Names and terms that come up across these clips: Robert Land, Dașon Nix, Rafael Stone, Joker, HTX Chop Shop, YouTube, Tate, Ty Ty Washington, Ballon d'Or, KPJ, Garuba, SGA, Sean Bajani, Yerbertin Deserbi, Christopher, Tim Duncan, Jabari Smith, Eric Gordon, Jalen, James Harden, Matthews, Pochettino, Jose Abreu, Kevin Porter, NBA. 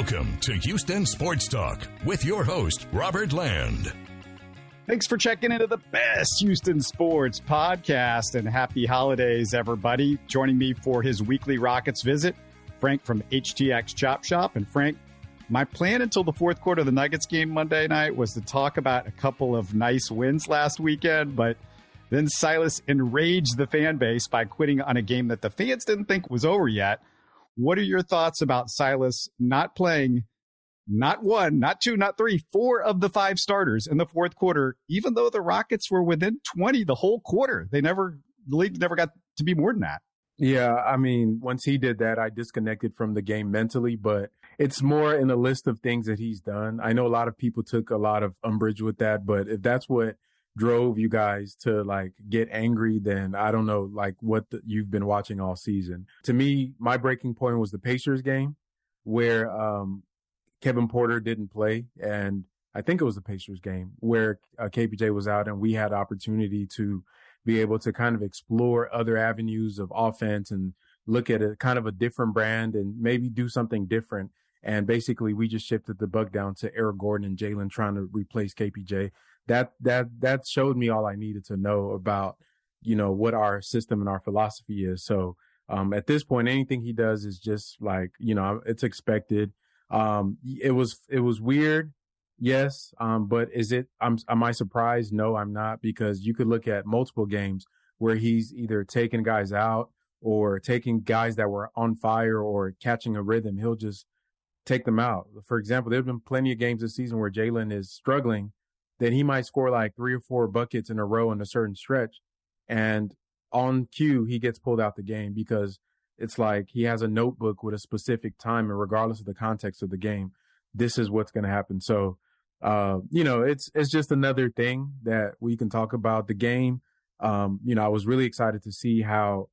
Welcome to Houston Sports Talk with your host, Robert Land. Thanks for checking into the best Houston sports podcast, and happy holidays, everybody. Joining me for his weekly Rockets visit, Frank from HTX Chop Shop. And Frank, my plan until the fourth quarter of the Nuggets game Monday night was to talk about a couple of nice wins last weekend, but then Silas enraged the fan base by quitting on a game that the fans didn't think was over yet. What are your thoughts about Silas not playing, not one, not two, not three, four of the five starters in the fourth quarter, even though the Rockets were within 20 the whole quarter? The league never got to be more than that. Yeah, I mean, once he did that, I disconnected from the game mentally, but it's more in the list of things that he's done. I know a lot of people took a lot of umbrage with that, but if that's what drove you guys to like get angry, then I don't know like what you've been watching all season. To me, my breaking point was the Pacers game where Kevin Porter didn't play, and I think it was the Pacers game where KPJ was out, and we had opportunity to be able to kind of explore other avenues of offense and look at a kind of a different brand and maybe do something different. And basically we just shifted the buck down to Eric Gordon and Jalen trying to replace KPJ. That showed me all I needed to know about, you know, what our system and our philosophy is. So at this point, anything he does is just like, you know, it's expected. It was weird. Yes. But is it, am I surprised? No, I'm not, because you could look at multiple games where he's either taking guys out or taking guys that were on fire or catching a rhythm. He'll just take them out. For example, there've been plenty of games this season where Jalen is struggling, then he might score like 3 or 4 buckets in a row in a certain stretch. And on cue, he gets pulled out the game because it's like he has a notebook with a specific time, and regardless of the context of the game, this is what's going to happen. So, you know, it's just another thing that we can talk about. The game, you know, I was really excited to see how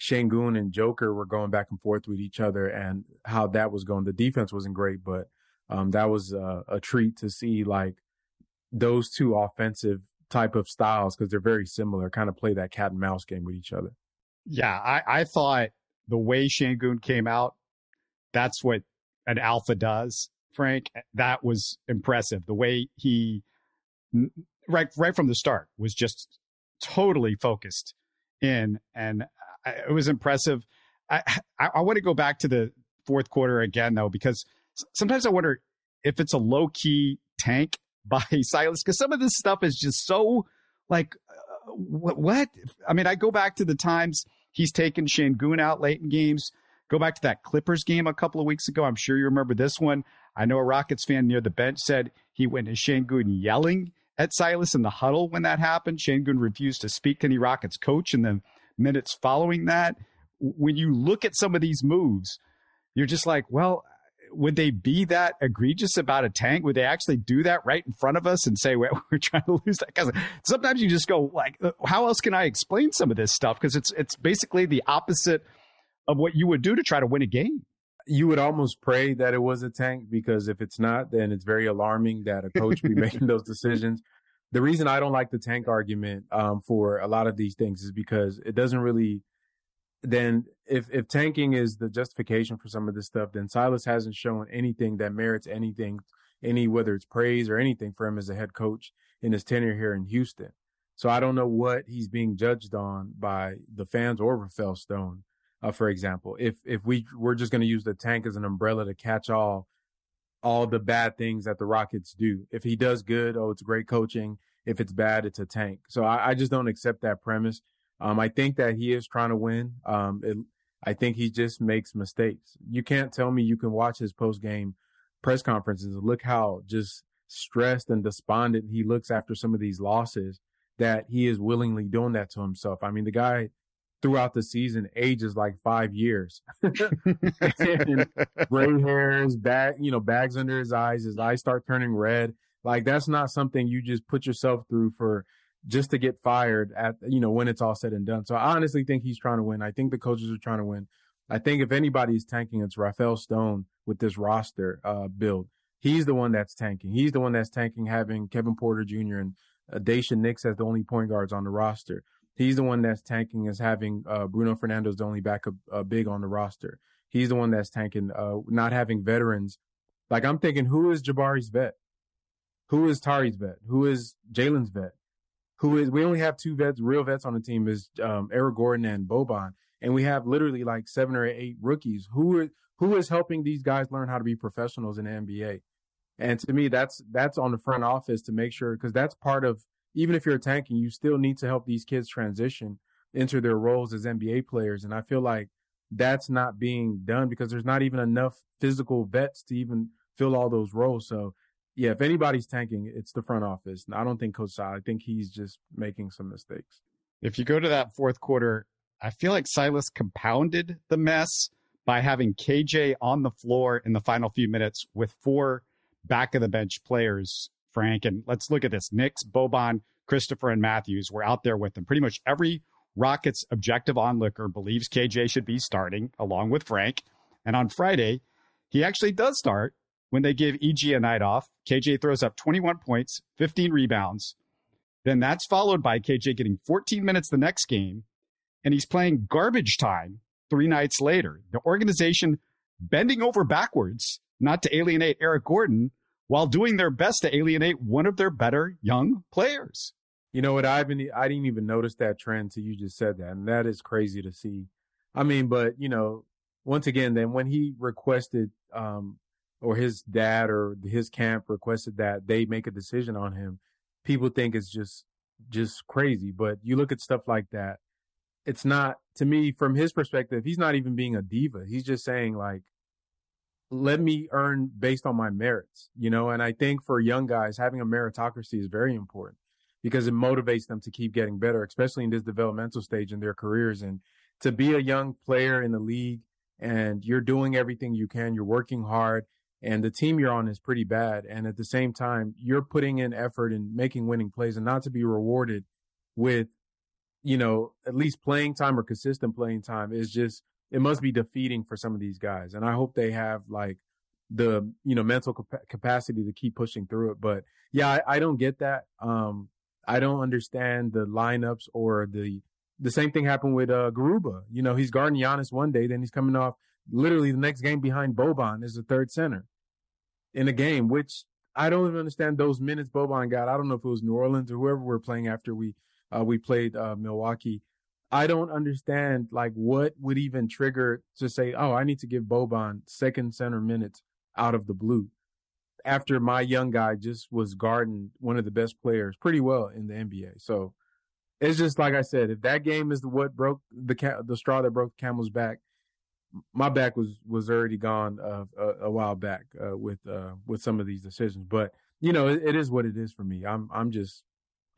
Şengün and Joker were going back and forth with each other and how that was going. The defense wasn't great, but that was a treat to see, like, those two offensive type of styles, because they're very similar, kind of play that cat and mouse game with each other. Yeah, I thought the way Şengün came out, that's what an alpha does, Frank. That was impressive. The way he, right from the start, was just totally focused in, and it was impressive. I want to go back to the fourth quarter again, though, because sometimes I wonder if it's a low-key tank by Silas, because some of this stuff is just so like, what? I mean, I go back to the times he's taken Şengün out late in games. Go back to that Clippers game a couple of weeks ago. I'm sure you remember this one. I know a Rockets fan near the bench said he went to Şengün yelling at Silas in the huddle when that happened. Şengün refused to speak to any Rockets coach in the minutes following that. When you look at some of these moves, you're just like, well, would they be that egregious about a tank? Would they actually do that right in front of us and say, well, we're trying to lose that? Because sometimes you just go like, how else can I explain some of this stuff? Because it's basically the opposite of what you would do to try to win a game. You would almost pray that it was a tank, because if it's not, then it's very alarming that a coach be making those decisions. The reason I don't like the tank argument for a lot of these things is because it doesn't really, then if tanking is the justification for some of this stuff, then Silas hasn't shown anything that merits anything, whether it's praise or anything for him as a head coach in his tenure here in Houston. So I don't know what he's being judged on by the fans or Rafael Stone, for example. If we're just going to use the tank as an umbrella to catch all the bad things that the Rockets do. If he does good, oh, it's great coaching. If it's bad, it's a tank. So I just don't accept that premise. I think that he is trying to win. I think he just makes mistakes. You can't tell me you can watch his post-game press conferences and look how just stressed and despondent he looks after some of these losses, that he is willingly doing that to himself. I mean, the guy throughout the season ages like 5 years. Gray hairs, bags under his eyes. His eyes start turning red. Like, that's not something you just put yourself through for just to get fired at, you know, when it's all said and done. So I honestly think he's trying to win. I think the coaches are trying to win. I think if anybody's tanking, it's Rafael Stone with this roster build. He's the one that's tanking. He's the one that's tanking, having Kevin Porter Jr. and Dașon Nix as the only point guards on the roster. He's the one that's tanking, is having Bruno Fernandez the only backup big on the roster. He's the one that's tanking, not having veterans. Like, I'm thinking, who is Jabari's vet? Who is Tari's vet? Who is Jalen's vet? We only have two vets, real vets on the team is Eric Gordon and Boban. And we have literally like 7 or 8 rookies. Who is helping these guys learn how to be professionals in the NBA? And to me, that's on the front office to make sure, because that's part of, even if you're tanking, you still need to help these kids transition into their roles as NBA players. And I feel like that's not being done because there's not even enough physical vets to even fill all those roles. So, yeah, if anybody's tanking, it's the front office. And I don't think Coach Sy, I think he's just making some mistakes. If you go to that fourth quarter, I feel like Silas compounded the mess by having KJ on the floor in the final few minutes with 4 back-of-the-bench players, Frank. And let's look at this. Nix, Boban, Christopher, and Matthews were out there with them. Pretty much every Rockets objective onlooker believes KJ should be starting, along with Frank. And on Friday, he actually does start when they give EG a night off. KJ throws up 21 points, 15 rebounds. Then that's followed by KJ getting 14 minutes the next game. And he's playing garbage time 3 nights later. The organization bending over backwards not to alienate Eric Gordon while doing their best to alienate one of their better young players. You know what, Ivan, I didn't even notice that trend till you just said that. And that is crazy to see. I mean, but, you know, once again, then when he requested or his dad or his camp requested that they make a decision on him, people think it's just crazy. But you look at stuff like that. It's not, to me, from his perspective, he's not even being a diva. He's just saying, like, let me earn based on my merits, you know? And I think for young guys, having a meritocracy is very important because it motivates them to keep getting better, especially in this developmental stage in their careers. And to be a young player in the league and you're doing everything you can, you're working hard, and the team you're on is pretty bad. And at the same time, you're putting in effort and making winning plays, and not to be rewarded with, you know, at least playing time or consistent playing time is just, it must be defeating for some of these guys. And I hope they have like the, you know, mental capacity to keep pushing through it. But yeah, I don't get that. I don't understand the lineups or the same thing happened with Garuba. You know, he's guarding Giannis one day, then he's coming off literally the next game behind Boban as the third center in a game, which I don't even understand those minutes Boban got. I don't know if it was New Orleans or whoever we're playing after we played Milwaukee. I don't understand, like, what would even trigger to say, oh, I need to give Boban second center minutes out of the blue after my young guy just was guarding one of the best players pretty well in the NBA. So it's just like I said, if that game is what broke the straw that broke the camel's back, my back was already gone a while back with some of these decisions. But, you know, it is what it is for me. I'm just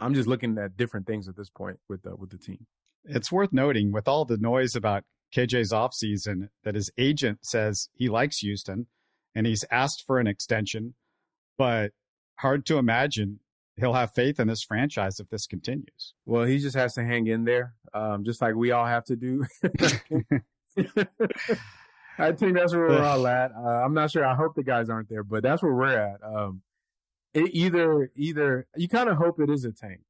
looking at different things at this point with the team. It's worth noting, with all the noise about KJ's offseason, that his agent says he likes Houston and he's asked for an extension, but hard to imagine he'll have faith in this franchise if this continues. Well, he just has to hang in there, just like we all have to do. I think that's where we're all at. I'm not sure. I hope the guys aren't there, but that's where we're at. Either you kind of hope it is a tank.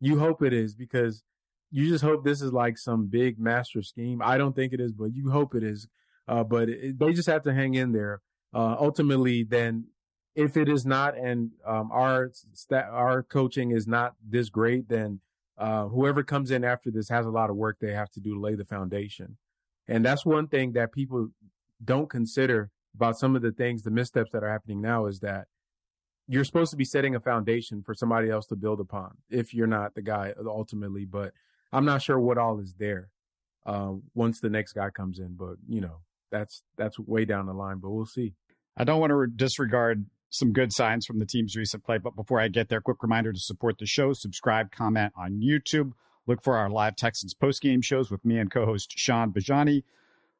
You hope it is, because you just hope this is like some big master scheme. I don't think it is, but you hope it is. But they just have to hang in there. Ultimately, then, if it is not, and our coaching is not this great, then whoever comes in after this has a lot of work they have to do to lay the foundation. And that's one thing that people don't consider about some of the things, the missteps that are happening now, is that you're supposed to be setting a foundation for somebody else to build upon if you're not the guy ultimately. But I'm not sure what all is there once the next guy comes in. But, you know, that's way down the line. But we'll see. I don't want to disregard some good signs from the team's recent play. But before I get there, quick reminder to support the show. Subscribe, comment on YouTube. Look for our live Texans postgame shows with me and co-host Sean Bajani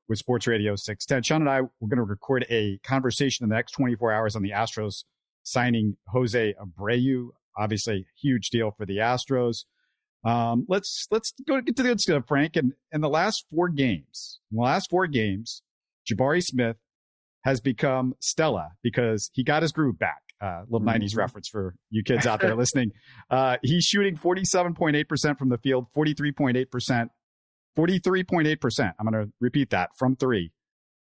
with Sports Radio 610. Sean and I, we're going to record a conversation in the next 24 hours on the Astros signing Jose Abreu, obviously huge deal for the Astros. Let's go get to the good stuff, Frank. And in the last four games, Jabari Smith has become Stella because he got his groove back. Little 90s reference for you kids out there listening. He's shooting 47.8% from the field, 43.8%, 43.8%. I'm going to repeat that, from 3,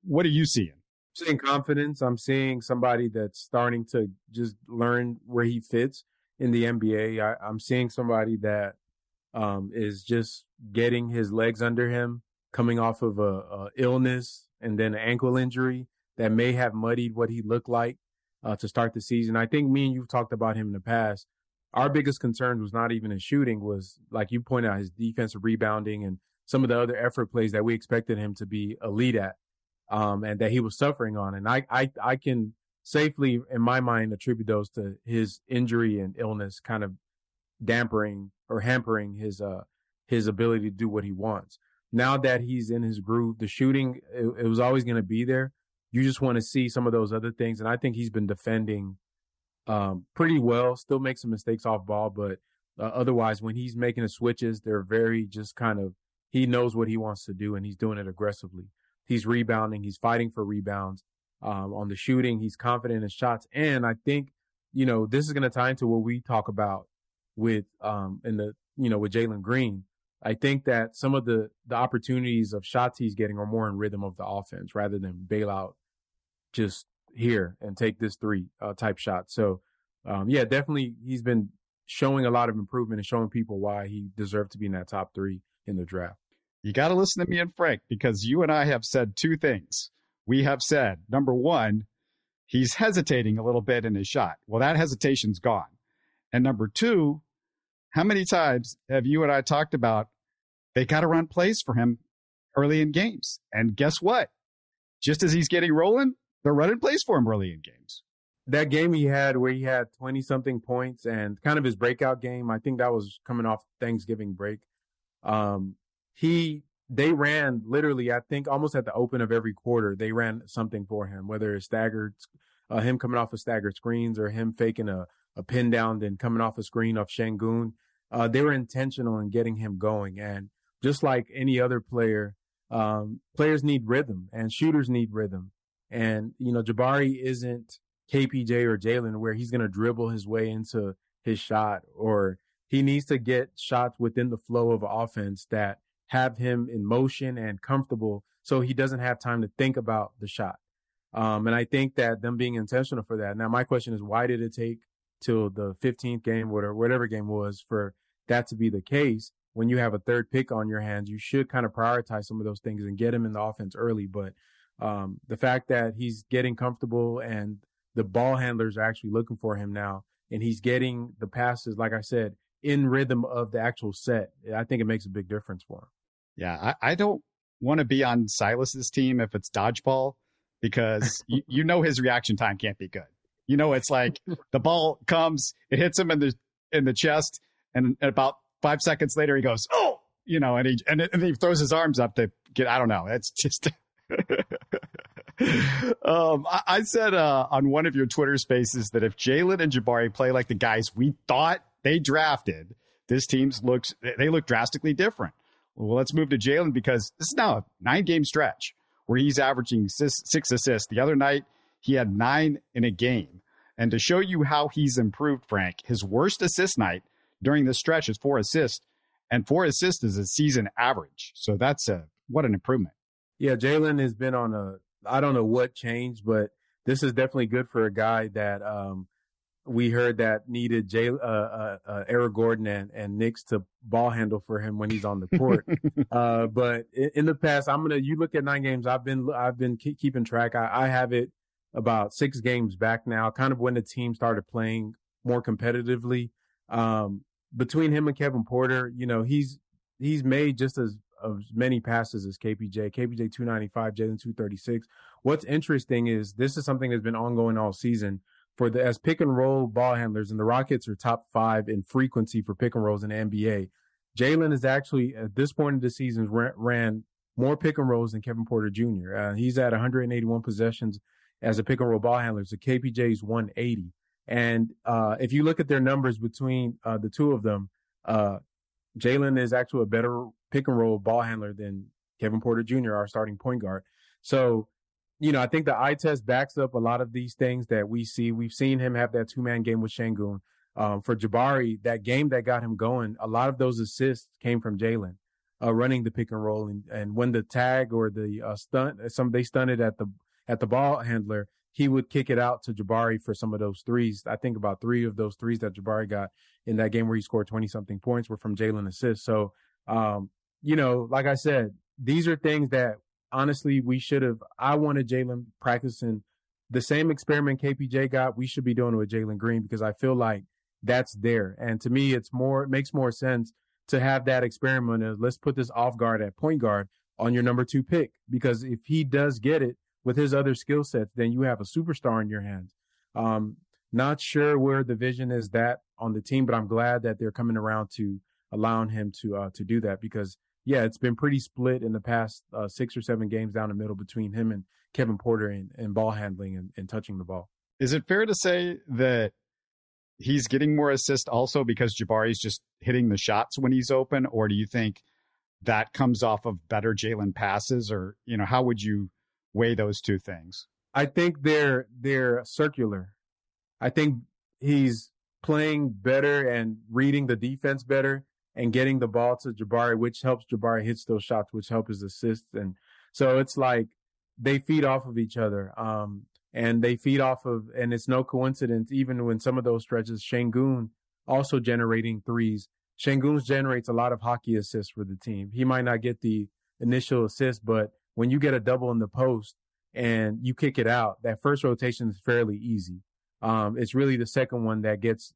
What are you seeing? I'm seeing confidence. I'm seeing somebody that's starting to just learn where he fits in the NBA. I'm seeing somebody that is just getting his legs under him, coming off of a illness and then an ankle injury that may have muddied what he looked like to start the season. I think me and you've talked about him in the past. Our biggest concern was not even his shooting, was, like you pointed out, his defensive rebounding and some of the other effort plays that we expected him to be elite at and that he was suffering on. And I can safely, in my mind, attribute those to his injury and illness kind of dampering or hampering his ability to do what he wants. Now that he's in his groove, the shooting, it was always going to be there. You just want to see some of those other things. And I think he's been defending pretty well, still makes some mistakes off ball, but otherwise when he's making the switches, they're very just kind of, he knows what he wants to do and he's doing it aggressively. He's rebounding. He's fighting for rebounds. On the shooting, he's confident in shots. And I think, you know, this is going to tie into what we talk about with, with Jalen Green. I think that some of the opportunities of shots he's getting are more in rhythm of the offense rather than bail out just here and take this three type shot. So, definitely he's been showing a lot of improvement and showing people why he deserved to be in that top three in the draft. You got to listen to me and Frank, because you and I have said two things. We have said, number one, he's hesitating a little bit in his shot. Well, that hesitation's gone. And number two, how many times have you and I talked about they got to run plays for him early in games? And guess what? Just as he's getting rolling, they're running plays for him early in games. That game he had where he had 20-something points and kind of his breakout game, I think that was coming off Thanksgiving break. They ran literally, I think, almost at the open of every quarter, they ran something for him, whether it's staggered, him coming off of staggered screens or him faking a pin down, then coming off a screen off Şengün. They were intentional in getting him going. And just like any other player, players need rhythm and shooters need rhythm. And, you know, Jabari isn't KPJ or Jalen where he's going to dribble his way into his shot, or he needs to get shots within the flow of offense that have him in motion and comfortable so he doesn't have time to think about the shot. And I think that them being intentional for that. Now, my question is, why did it take till the 15th game, whatever game was, for that to be the case? When you have a third pick on your hands, you should kind of prioritize some of those things and get him in the offense early. But the fact that he's getting comfortable and the ball handlers are actually looking for him now, and he's getting the passes, like I said, in rhythm of the actual set, I think it makes a big difference for him. Yeah, I don't want to be on Silas's team if it's dodgeball, because you know his reaction time can't be good. You know, it's like the ball comes, it hits him in the chest, and about 5 seconds later he goes, oh, you know, and he throws his arms up to get, I don't know. It's just I said on one of your Twitter spaces that if Jalen and Jabari play like the guys we thought they drafted, this team's they look drastically different. Well, let's move to Jalen, because this is now a 9-game stretch where he's averaging 6 assists. The other night he had 9 in a game. And to show you how he's improved, Frank, his worst assist night during this stretch is 4 assists, and 4 assists is a season average. So that's what an improvement. Yeah, Jalen has been on I don't know what changed, but this is definitely good for a guy that we heard that needed Eric Gordon and Nix to ball handle for him when he's on the court. But in the past, you look at 9 games, I've been keeping track. I have it about 6 games back now, kind of when the team started playing more competitively. Between him and Kevin Porter, you know, he's made just as many passes as KPJ. KPJ 295, Jalen 236. What's interesting is this is something that's been ongoing all season for as pick and roll ball handlers, and the Rockets are top 5 in frequency for pick and rolls in the NBA. Jalen is actually at this point in the season ran more pick and rolls than Kevin Porter Jr. He's at 181 possessions as a pick and roll ball handler. So KPJ's 180. And if you look at their numbers between the two of them, Jalen is actually a better pick and roll ball handler than Kevin Porter Jr., our starting point guard. So, you know, I think the eye test backs up a lot of these things that we see. We've seen him have that 2-man game with Şengün. For Jabari, that game that got him going, a lot of those assists came from Jalen. running the pick and roll, and when the tag or the stunt, they stunted at the ball handler, he would kick it out to Jabari for some of those threes. I think about three of those threes that Jabari got in that game where he scored 20 something points were from Jalen assists. So, you know, like I said, these are things that honestly we should have. I wanted Jalen practicing the same experiment KPJ got. We should be doing with Jalen Green, because I feel like that's there. And to me, it makes more sense to have that experiment of let's put this off guard at point guard on your number two pick, because if he does get it with his other skill sets, then you have a superstar in your hands. Not sure where the vision is that on the team, but I'm glad that they're coming around to allowing him to do that, because yeah, it's been pretty split in the past 6 or 7 games down the middle between him and Kevin Porter and ball handling and touching the ball. Is it fair to say that he's getting more assists also because Jabari's just hitting the shots when he's open, or do you think that comes off of better Jalen passes, or, you know, how would you weigh those two things? I think they're circular. I think he's playing better and reading the defense better and getting the ball to Jabari, which helps Jabari hit those shots, which help his assists. And so it's like they feed off of each other. And they feed off of, and it's no coincidence, even when some of those stretches, Şengün also generating threes. Şengün generates a lot of hockey assists for the team. He might not get the initial assist, but when you get a double in the post and you kick it out, that first rotation is fairly easy. It's really the second one that gets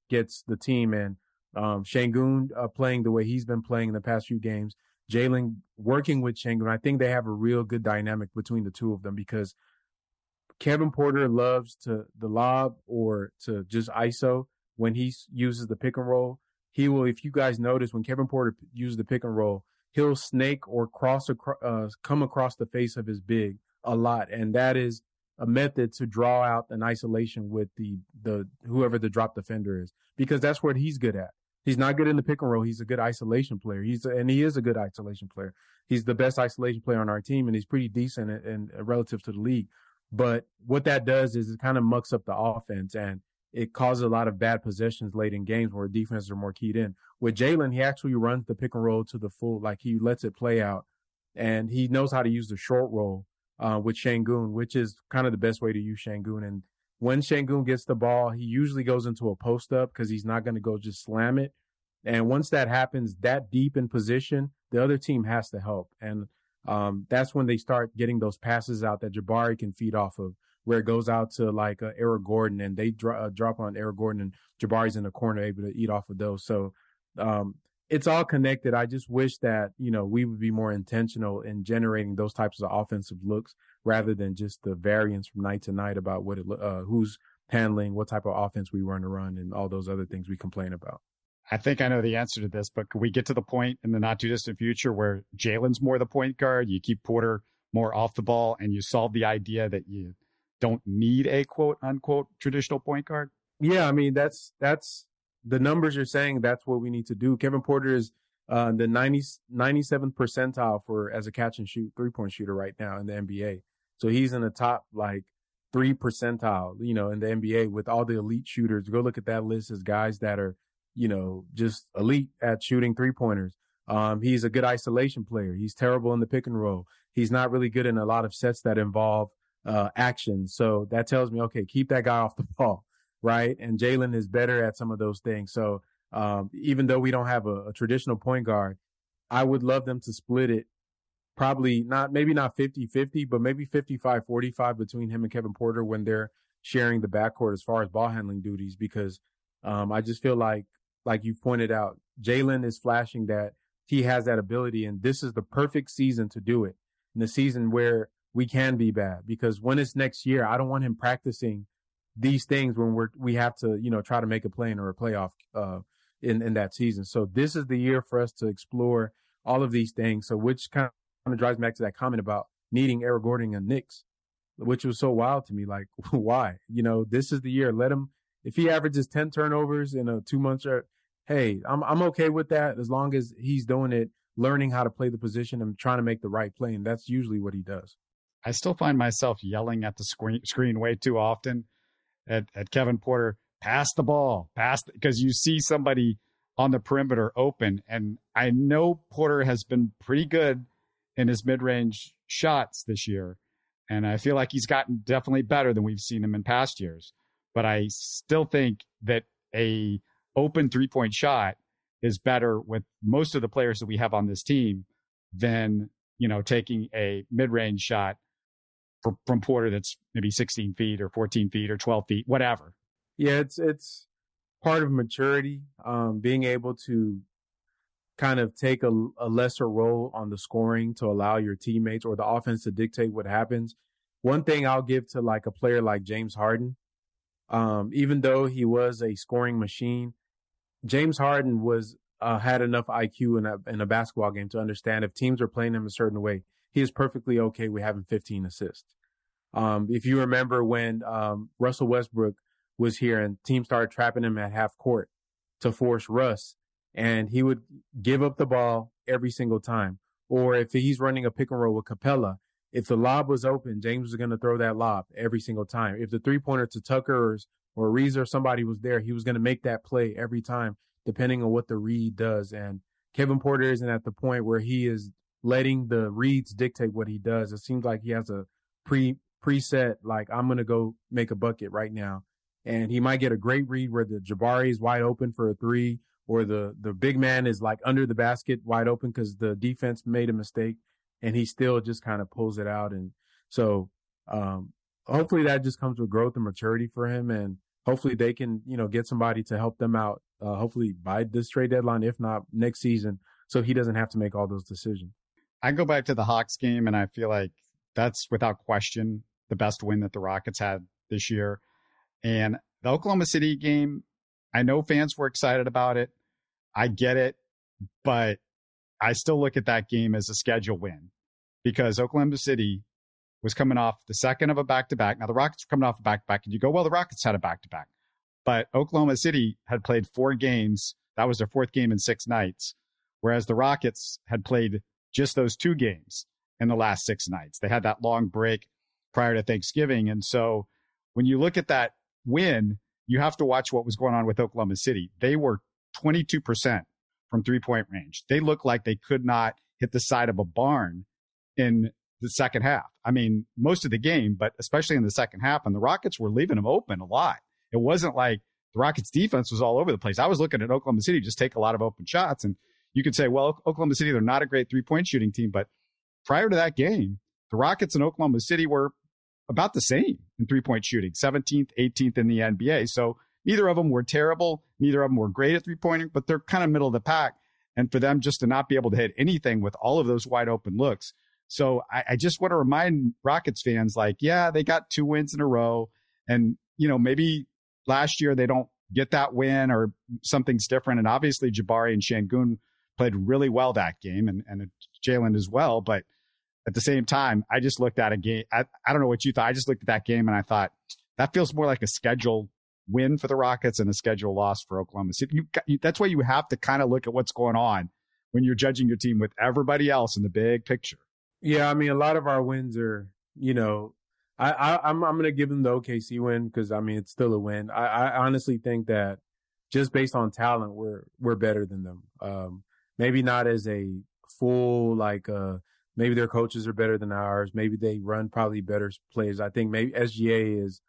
the team. And Şengün playing the way he's been playing in the past few games, Jalen working with Şengün, I think they have a real good dynamic between the two of them, because Kevin Porter loves to the lob or to just ISO when he uses the pick and roll. He will, if you guys notice, when Kevin Porter uses the pick and roll, he'll snake or come across the face of his big a lot. And that is a method to draw out an isolation with the whoever the drop defender is, because that's what he's good at. He's not good in the pick and roll. He's a good isolation player. He is a good isolation player. He's the best isolation player on our team, and he's pretty decent and relative to the league. But what that does is it kind of mucks up the offense, and it causes a lot of bad possessions late in games where defenses are more keyed in. With Jalen, he actually runs the pick and roll to the full, like he lets it play out, and he knows how to use the short roll with Şengün, which is kind of the best way to use Şengün. And when Şengün gets the ball, he usually goes into a post up because he's not going to go just slam it. And once that happens, that deep in position, the other team has to help. And that's when they start getting those passes out that Jabari can feed off of, where it goes out to like Eric Gordon, and they drop on Eric Gordon, and Jabari's in the corner able to eat off of those. So it's all connected. I just wish that, you know, we would be more intentional in generating those types of offensive looks rather than just the variance from night to night about what who's handling, what type of offense we want to run, and all those other things we complain about. I think I know the answer to this, but could we get to the point in the not too distant future where Jalen's more the point guard, you keep Porter more off the ball, and you solve the idea that you don't need a quote unquote traditional point guard? Yeah. I mean, that's the numbers you're saying. That's what we need to do. Kevin Porter is the 97th percentile as a catch and shoot 3-point shooter right now in the NBA. So he's in the top like 3 percentile, you know, in the NBA with all the elite shooters. Go look at that list as guys that are, you know, just elite at shooting 3-pointers. He's a good isolation player. He's terrible in the pick and roll. He's not really good in a lot of sets that involve action. So that tells me, okay, keep that guy off the ball, right? And Jalen is better at some of those things. So even though we don't have a traditional point guard, I would love them to split it, probably maybe not 50-50, but maybe 55-45 between him and Kevin Porter when they're sharing the backcourt as far as ball handling duties, because I just feel like you pointed out, Jalen is flashing that he has that ability, and this is the perfect season to do it, in the season where we can be bad, because when it's next year, I don't want him practicing these things when we have to, you know, try to make a play-in or a playoff in that season. So this is the year for us to explore all of these things. So which kind of drives me back to that comment about needing Eric Gordon and Nix, which was so wild to me. Like, why? You know, this is the year. Let him. If he averages 10 turnovers in a 2 months, hey, I'm okay with that as long as he's doing it, learning how to play the position and trying to make the right play. And that's usually what he does. I still find myself yelling at the screen way too often at Kevin Porter, pass the ball, because you see somebody on the perimeter open. And I know Porter has been pretty good in his mid-range shots this year. And I feel like he's gotten definitely better than we've seen him in past years. But I still think that a open three-point shot is better with most of the players that we have on this team than, you know, taking a mid-range shot from Porter that's maybe 16 feet or 14 feet or 12 feet, whatever. Yeah, it's part of maturity, being able to kind of take a lesser role on the scoring to allow your teammates or the offense to dictate what happens. One thing I'll give to like a player like James Harden, even though he was a scoring machine, James Harden was had enough IQ in a basketball game to understand if teams are playing him a certain way, he is perfectly okay with having 15 assists. If you remember when Russell Westbrook was here and teams started trapping him at half court to force Russ, and he would give up the ball every single time. Or if he's running a pick and roll with Capella, if the lob was open, James was going to throw that lob every single time. If the three-pointer to Tucker or Reeves or somebody was there, he was going to make that play every time, depending on what the read does. And Kevin Porter isn't at the point where he is letting the reads dictate what he does. It seems like he has a preset, like, I'm going to go make a bucket right now. And he might get a great read where the Jabari is wide open for a three, or the big man is like under the basket wide open because the defense made a mistake, and he still just kind of pulls it out. And so hopefully that just comes with growth and maturity for him. And hopefully they can, you know, get somebody to help them out, hopefully by this trade deadline, if not next season, so he doesn't have to make all those decisions. I go back to the Hawks game, and I feel like that's without question the best win that the Rockets had this year. And the Oklahoma City game, I know fans were excited about it. I get it, but I still look at that game as a schedule win because Oklahoma City was coming off the second of a back-to-back. Now, the Rockets were coming off a back-to-back, and you go, well, the Rockets had a back-to-back. But Oklahoma City had played 4 games. That was their 4th game in 6 nights, whereas the Rockets had played just those 2 games in the last 6 nights. They had that long break prior to Thanksgiving. And so when you look at that win, you have to watch what was going on with Oklahoma City. They were 22% from three-point range. They looked like they could not hit the side of a barn in the second half. I mean, most of the game, but especially in the second half. And the Rockets were leaving them open a lot. It wasn't like the Rockets' defense was all over the place. I was looking at Oklahoma City just take a lot of open shots. And you could say, well, Oklahoma City, they're not a great three-point shooting team. But prior to that game, the Rockets and Oklahoma City were about the same in three-point shooting, 17th, 18th in the NBA. So neither of them were terrible. Neither of them were great at three-pointing, but they're kind of middle of the pack. And for them just to not be able to hit anything with all of those wide-open looks. So I just want to remind Rockets fans, like, yeah, they got 2 wins in a row. And, you know, maybe last year they don't get that win or something's different. And obviously Jabari and Şengün played really well that game, and Jalen as well. But at the same time, I just looked at a game. I don't know what you thought. I just looked at that game and I thought that feels more like a schedule win for the Rockets and a schedule loss for Oklahoma City. That's why you have to kind of look at what's going on when you're judging your team with everybody else in the big picture. Yeah, I mean, a lot of our wins are, you know, I'm going to give them the OKC win because, I mean, it's still a win. I honestly think that just based on talent, we're better than them. Maybe not as a full, like, maybe their coaches are better than ours. Maybe they run probably better players. I think maybe SGA is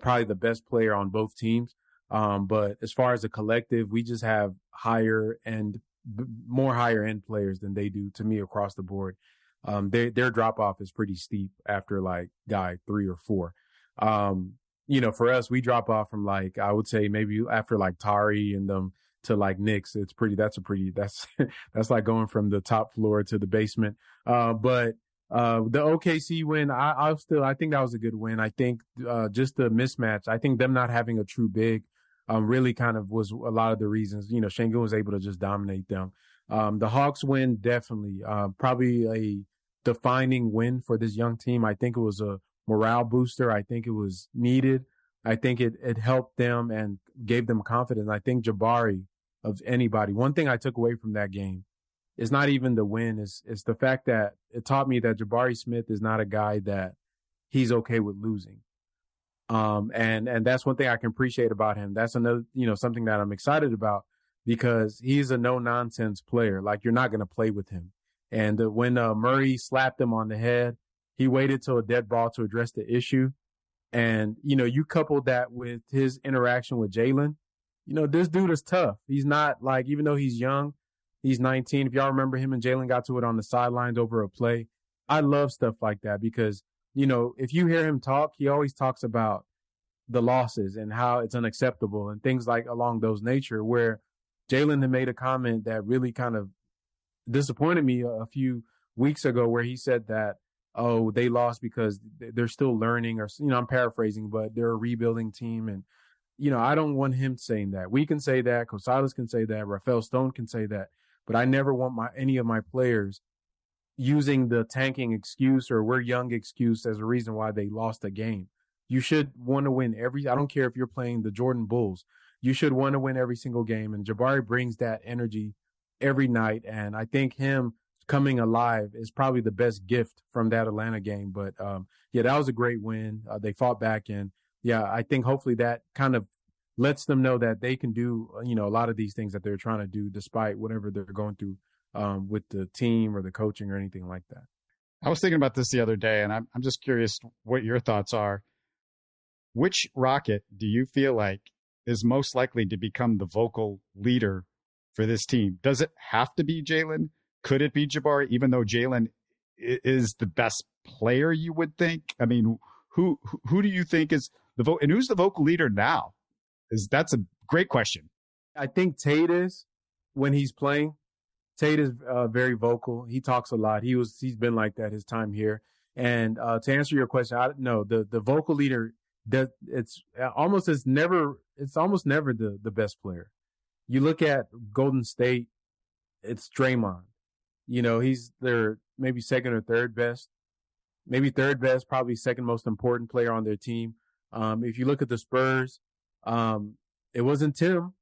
probably the best player on both teams. But as far as a collective, we just have higher end players than they do, to me, across the board. Their drop off is pretty steep after like guy 3 or 4. You know, for us, we drop off from like, I would say maybe after like Tari and them to like Knicks. That's like going from the top floor to the basement. But the OKC win, I think that was a good win. I think just the mismatch, I think them not having a true big really kind of was a lot of the reasons, you know, Şengün was able to just dominate them. The Hawks win, definitely, probably a defining win for this young team. I think it was a morale booster. I think it was needed. I think it helped them and gave them confidence. I think Jabari, of anybody, one thing I took away from that game is not even the win. It's the fact that it taught me that Jabari Smith is not a guy that he's okay with losing. And that's one thing I can appreciate about him. That's another, you know, something that I'm excited about because he's a no-nonsense player. Like, you're not going to play with him. And when Murray slapped him on the head, he waited till a dead ball to address the issue. And, you know, you couple that with his interaction with Jalen. You know, this dude is tough. He's not like, even though he's young, he's 19. If y'all remember, him and Jalen got to it on the sidelines over a play. I love stuff like that because, you know, if you hear him talk, he always talks about the losses and how it's unacceptable and things like along those nature, where Jalen had made a comment that really kind of disappointed me a few weeks ago, where he said that, oh, they lost because they're still learning, or, you know, I'm paraphrasing, but they're a rebuilding team. And, you know, I don't want him saying that. We can say that. Coach Silas can say that. Rafael Stone can say that. But I never want any of my players using the tanking excuse or we're young excuse as a reason why they lost a game. You should want to win every. I don't care if you're playing the Jordan Bulls. You should want to win every single game. And Jabari brings that energy every night. And I think him coming alive is probably the best gift from that Atlanta game. But, yeah, that was a great win. They fought back in. Yeah, I think hopefully that kind of lets them know that they can do, you know, a lot of these things that they're trying to do despite whatever they're going through with the team or the coaching or anything like that. I was thinking about this the other day, and I'm just curious what your thoughts are. Which Rocket do you feel like is most likely to become the vocal leader for this team? Does it have to be Jalen? Could it be Jabari, even though Jalen is the best player you would think? I mean, who do you think is the vote, and who's the vocal leader now? That's a great question. I think Tate is, when he's playing. Tate is very vocal. He talks a lot. He's been like that his time here. And to answer your question, the vocal leader, that it's almost never the best player. You look at Golden State, it's Draymond. You know, he's their maybe second or third best, maybe third best, probably second most important player on their team. If you look at the Spurs, it wasn't Tim.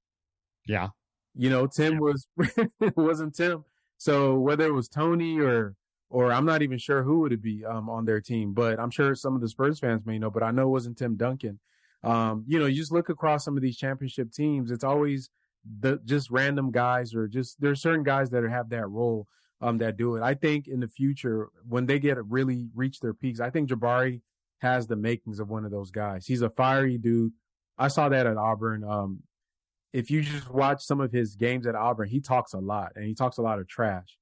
Yeah. You know, Tim was, it wasn't Tim. So whether it was Tony or I'm not even sure who would it be, on their team, but I'm sure some of the Spurs fans may know, but I know it wasn't Tim Duncan. You know, you just look across some of these championship teams. It's always just random guys, or just, there's certain guys that have that role, that do it. I think in the future, when they get really reach their peaks, I think Jabari has the makings of one of those guys. He's a fiery dude. I saw that at Auburn. If you just watch some of his games at Auburn, he talks a lot, and he talks a lot of trash.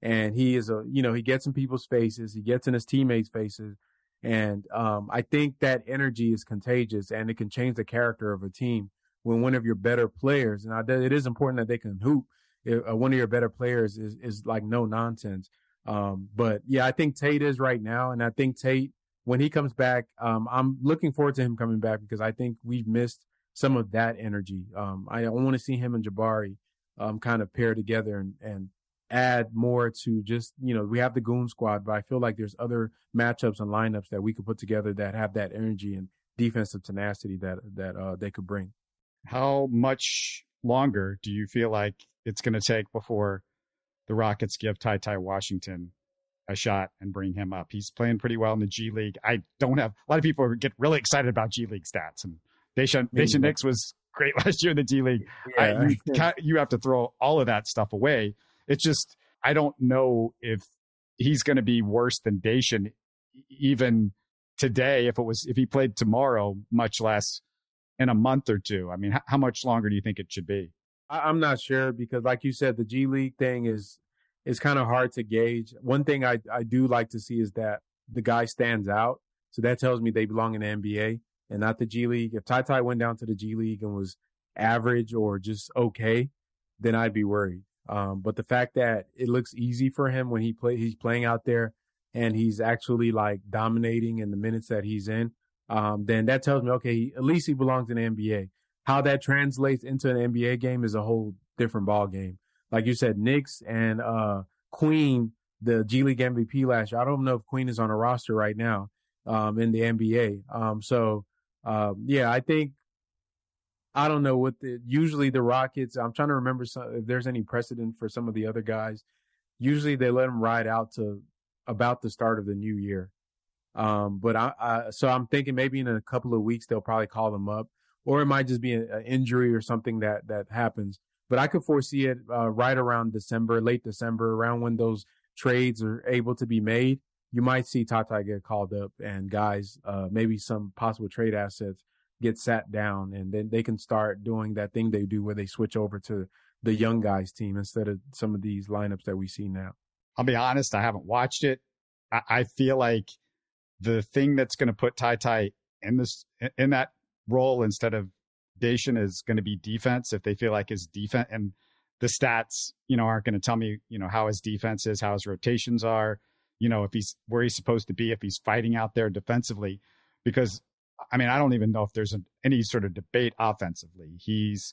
And he is he gets in people's faces. He gets in his teammates' faces. And I think that energy is contagious, and it can change the character of a team when one of your better players, and it is important that they can hoop, one of your better players is like no nonsense. But yeah, I think Tate is right now. And I think Tate, when he comes back, I'm looking forward to him coming back, because I think we've missed some of that energy. I want to see him and Jabari kind of pair together and add more to just, you know, we have the Goon Squad, but I feel like there's other matchups and lineups that we could put together that have that energy and defensive tenacity that they could bring. How much longer do you feel like it's going to take before the Rockets give Ty Ty Washington a shot and bring him up? He's playing pretty well in the G League. I don't have a lot of people get really excited about G League stats, and Dașon Nix was great last year in the G League. Yeah. You have to throw all of that stuff away. It's just, I don't know if he's going to be worse than Dașon even today. If he played tomorrow, much less in a month or two. I mean, how much longer do you think it should be? I'm not sure, because like you said, the G League thing is kind of hard to gauge. One thing I do like to see is that the guy stands out. So that tells me they belong in the NBA and not the G League. If Ty Ty went down to the G League and was average or just okay, then I'd be worried. But the fact that it looks easy for him when he's playing out there, and he's actually like dominating in the minutes that he's in, then that tells me, okay, at least he belongs in the NBA. How that translates into an NBA game is a whole different ball game. Like you said, Knicks and Queen, the G League MVP last year. I don't know if Queen is on a roster right now in the NBA. Yeah, I don't know usually the Rockets, I'm trying to remember if there's any precedent for some of the other guys. Usually they let them ride out to about the start of the new year. But so I'm thinking maybe in a couple of weeks, they'll probably call them up, or it might just be an injury or something that happens. But I could foresee it right around December, late December, around when those trades are able to be made. You might see Ty Ty get called up and guys, maybe some possible trade assets get sat down, and then they can start doing that thing they do where they switch over to the young guys team instead of some of these lineups that we see now. I'll be honest, I haven't watched it. I feel like the thing that's going to put Ty Ty in that role instead of Dașon is going to be defense. If they feel like his defense, and the stats, aren't going to tell me, how his defense is, how his rotations are, if he's where he's supposed to be, if he's fighting out there defensively, because I don't even know if there's any sort of debate offensively. He's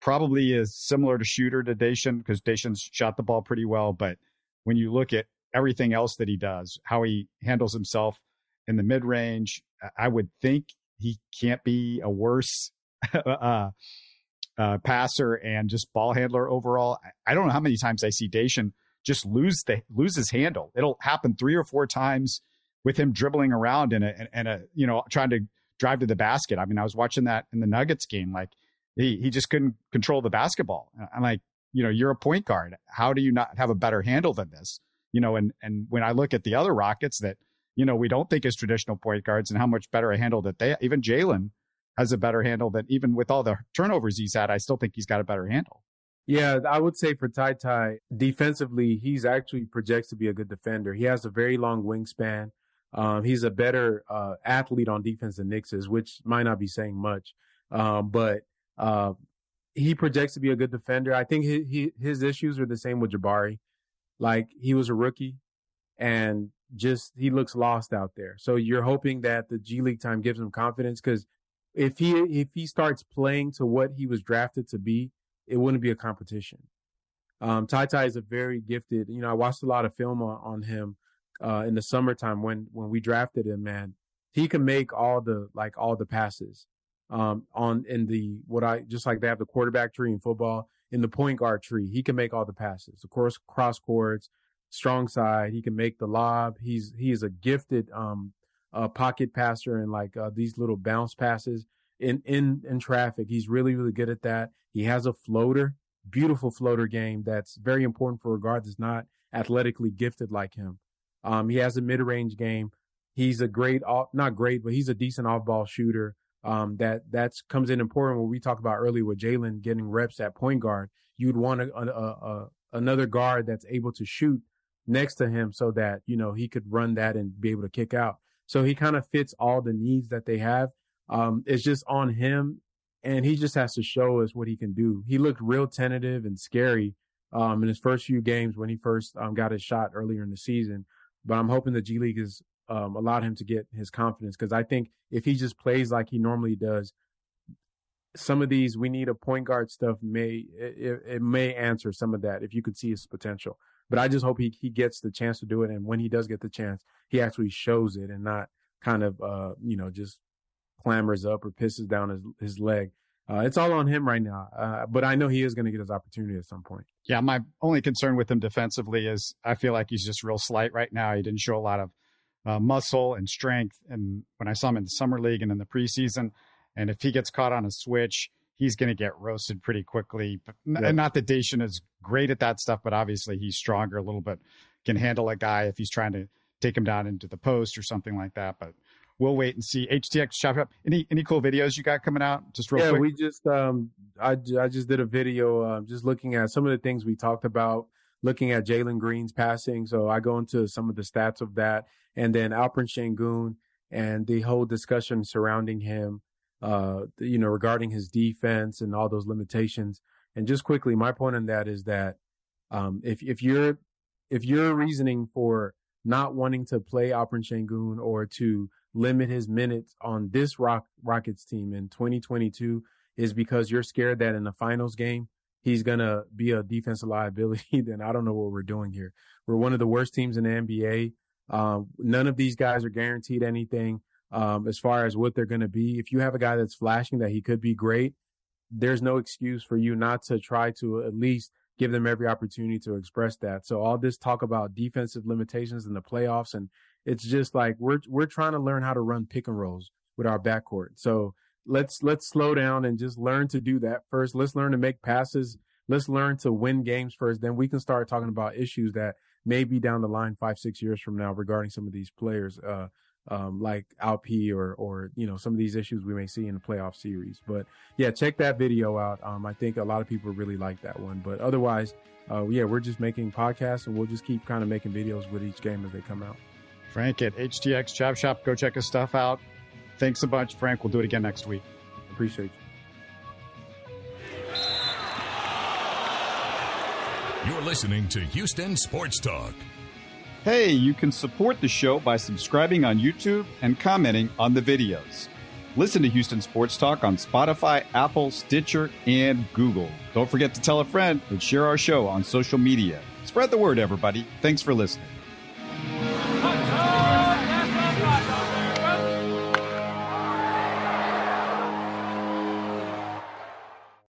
probably is similar to shooter to Dașon, because Dașon's shot the ball pretty well. But when you look at everything else that he does, how he handles himself in the mid range, I would think he can't be a worse passer and just ball handler overall. I don't know how many times I see Dașon just lose his handle. It'll happen 3 or 4 times with him dribbling around and trying to drive to the basket. I was watching that in the Nuggets game. Like he just couldn't control the basketball. I'm like, you're a point guard. How do you not have a better handle than this? And when I look at the other Rockets that, we don't think is traditional point guards, and how much better a handle that they, even Jalen has a better handle than, even with all the turnovers he's had, I still think he's got a better handle. Yeah, I would say for Ty Ty, defensively, he's actually projects to be a good defender. He has a very long wingspan. He's a better athlete on defense than Nix is, which might not be saying much, but he projects to be a good defender. I think his issues are the same with Jabari. Like, he was a rookie and just he looks lost out there. So you're hoping that the G League time gives him confidence, because if he starts playing to what he was drafted to be, it wouldn't be a competition. Ty Ty is a very gifted, I watched a lot of film on him in the summertime when we drafted him, man. He can make all the passes like they have the quarterback tree in football, in the point guard tree, he can make all the passes. Of course, cross courts, strong side, he can make the lob. He is a gifted pocket passer, and these little bounce passes in traffic. He's really, really good at that. He has a floater, beautiful floater game. That's very important for a guard that's not athletically gifted like him. He has a mid-range game. He's a he's a decent off-ball shooter. That comes in important when we talked about earlier with Jalen getting reps at point guard. You'd want another guard that's able to shoot next to him so that, he could run that and be able to kick out. So he kind of fits all the needs that they have. It's just on him, and he just has to show us what he can do. He looked real tentative and scary in his first few games when he first got his shot earlier in the season. But I'm hoping the G League has allowed him to get his confidence, because I think if he just plays like he normally does, some of these we need a point guard stuff may answer some of that if you could see his potential. But I just hope he gets the chance to do it, and when he does get the chance, he actually shows it and not kind of just clamors up or pisses down his leg. It's all on him right now, but I know he is going to get his opportunity at some point. Yeah, my only concern with him defensively is I feel like he's just real slight right now. He didn't show a lot of muscle and strength. And when I saw him in the summer league and in the preseason, and if he gets caught on a switch, he's going to get roasted pretty quickly. But yeah. Not that Dașon is great at that stuff, but obviously he's stronger a little bit, can handle a guy if he's trying to take him down into the post or something like that. But we'll wait and see. HTX Chop Shop. Any cool videos you got coming out? Just real quick. Yeah, we just I just did a video just looking at some of the things we talked about, looking at Jalen Green's passing. So I go into some of the stats of that, and then Alperen Şengün and the whole discussion surrounding him, regarding his defense and all those limitations. And just quickly, my point on that is that if your reasoning for not wanting to play Alperen Şengün or to limit his minutes on this Rockets team in 2022 is because you're scared that in the finals game, he's going to be a defensive liability, then I don't know what we're doing here. We're one of the worst teams in the NBA. None of these guys are guaranteed anything as far as what they're going to be. If you have a guy that's flashing that he could be great, there's no excuse for you not to try to at least give them every opportunity to express that. So all this talk about defensive limitations in the playoffs, and it's just like we're trying to learn how to run pick and rolls with our backcourt. So let's slow down and just learn to do that first. Let's learn to make passes. Let's learn to win games first. Then we can start talking about issues that may be down the line 5-6 years from now regarding some of these players, like Alpi or, you know, some of these issues we may see in the playoff series. But yeah, check that video out. I think a lot of people really like that one, but otherwise, yeah, we're just making podcasts and we'll just keep kind of making videos with each game as they come out. Frank at HTX Chop Shop. Go check his stuff out. Thanks a bunch, Frank. We'll do it again next week. Appreciate you. You're listening to Houston Sports Talk. Hey, you can support the show by subscribing on YouTube and commenting on the videos. Listen to Houston Sports Talk on Spotify, Apple, Stitcher, and Google. Don't forget to tell a friend and share our show on social media. Spread the word, everybody. Thanks for listening.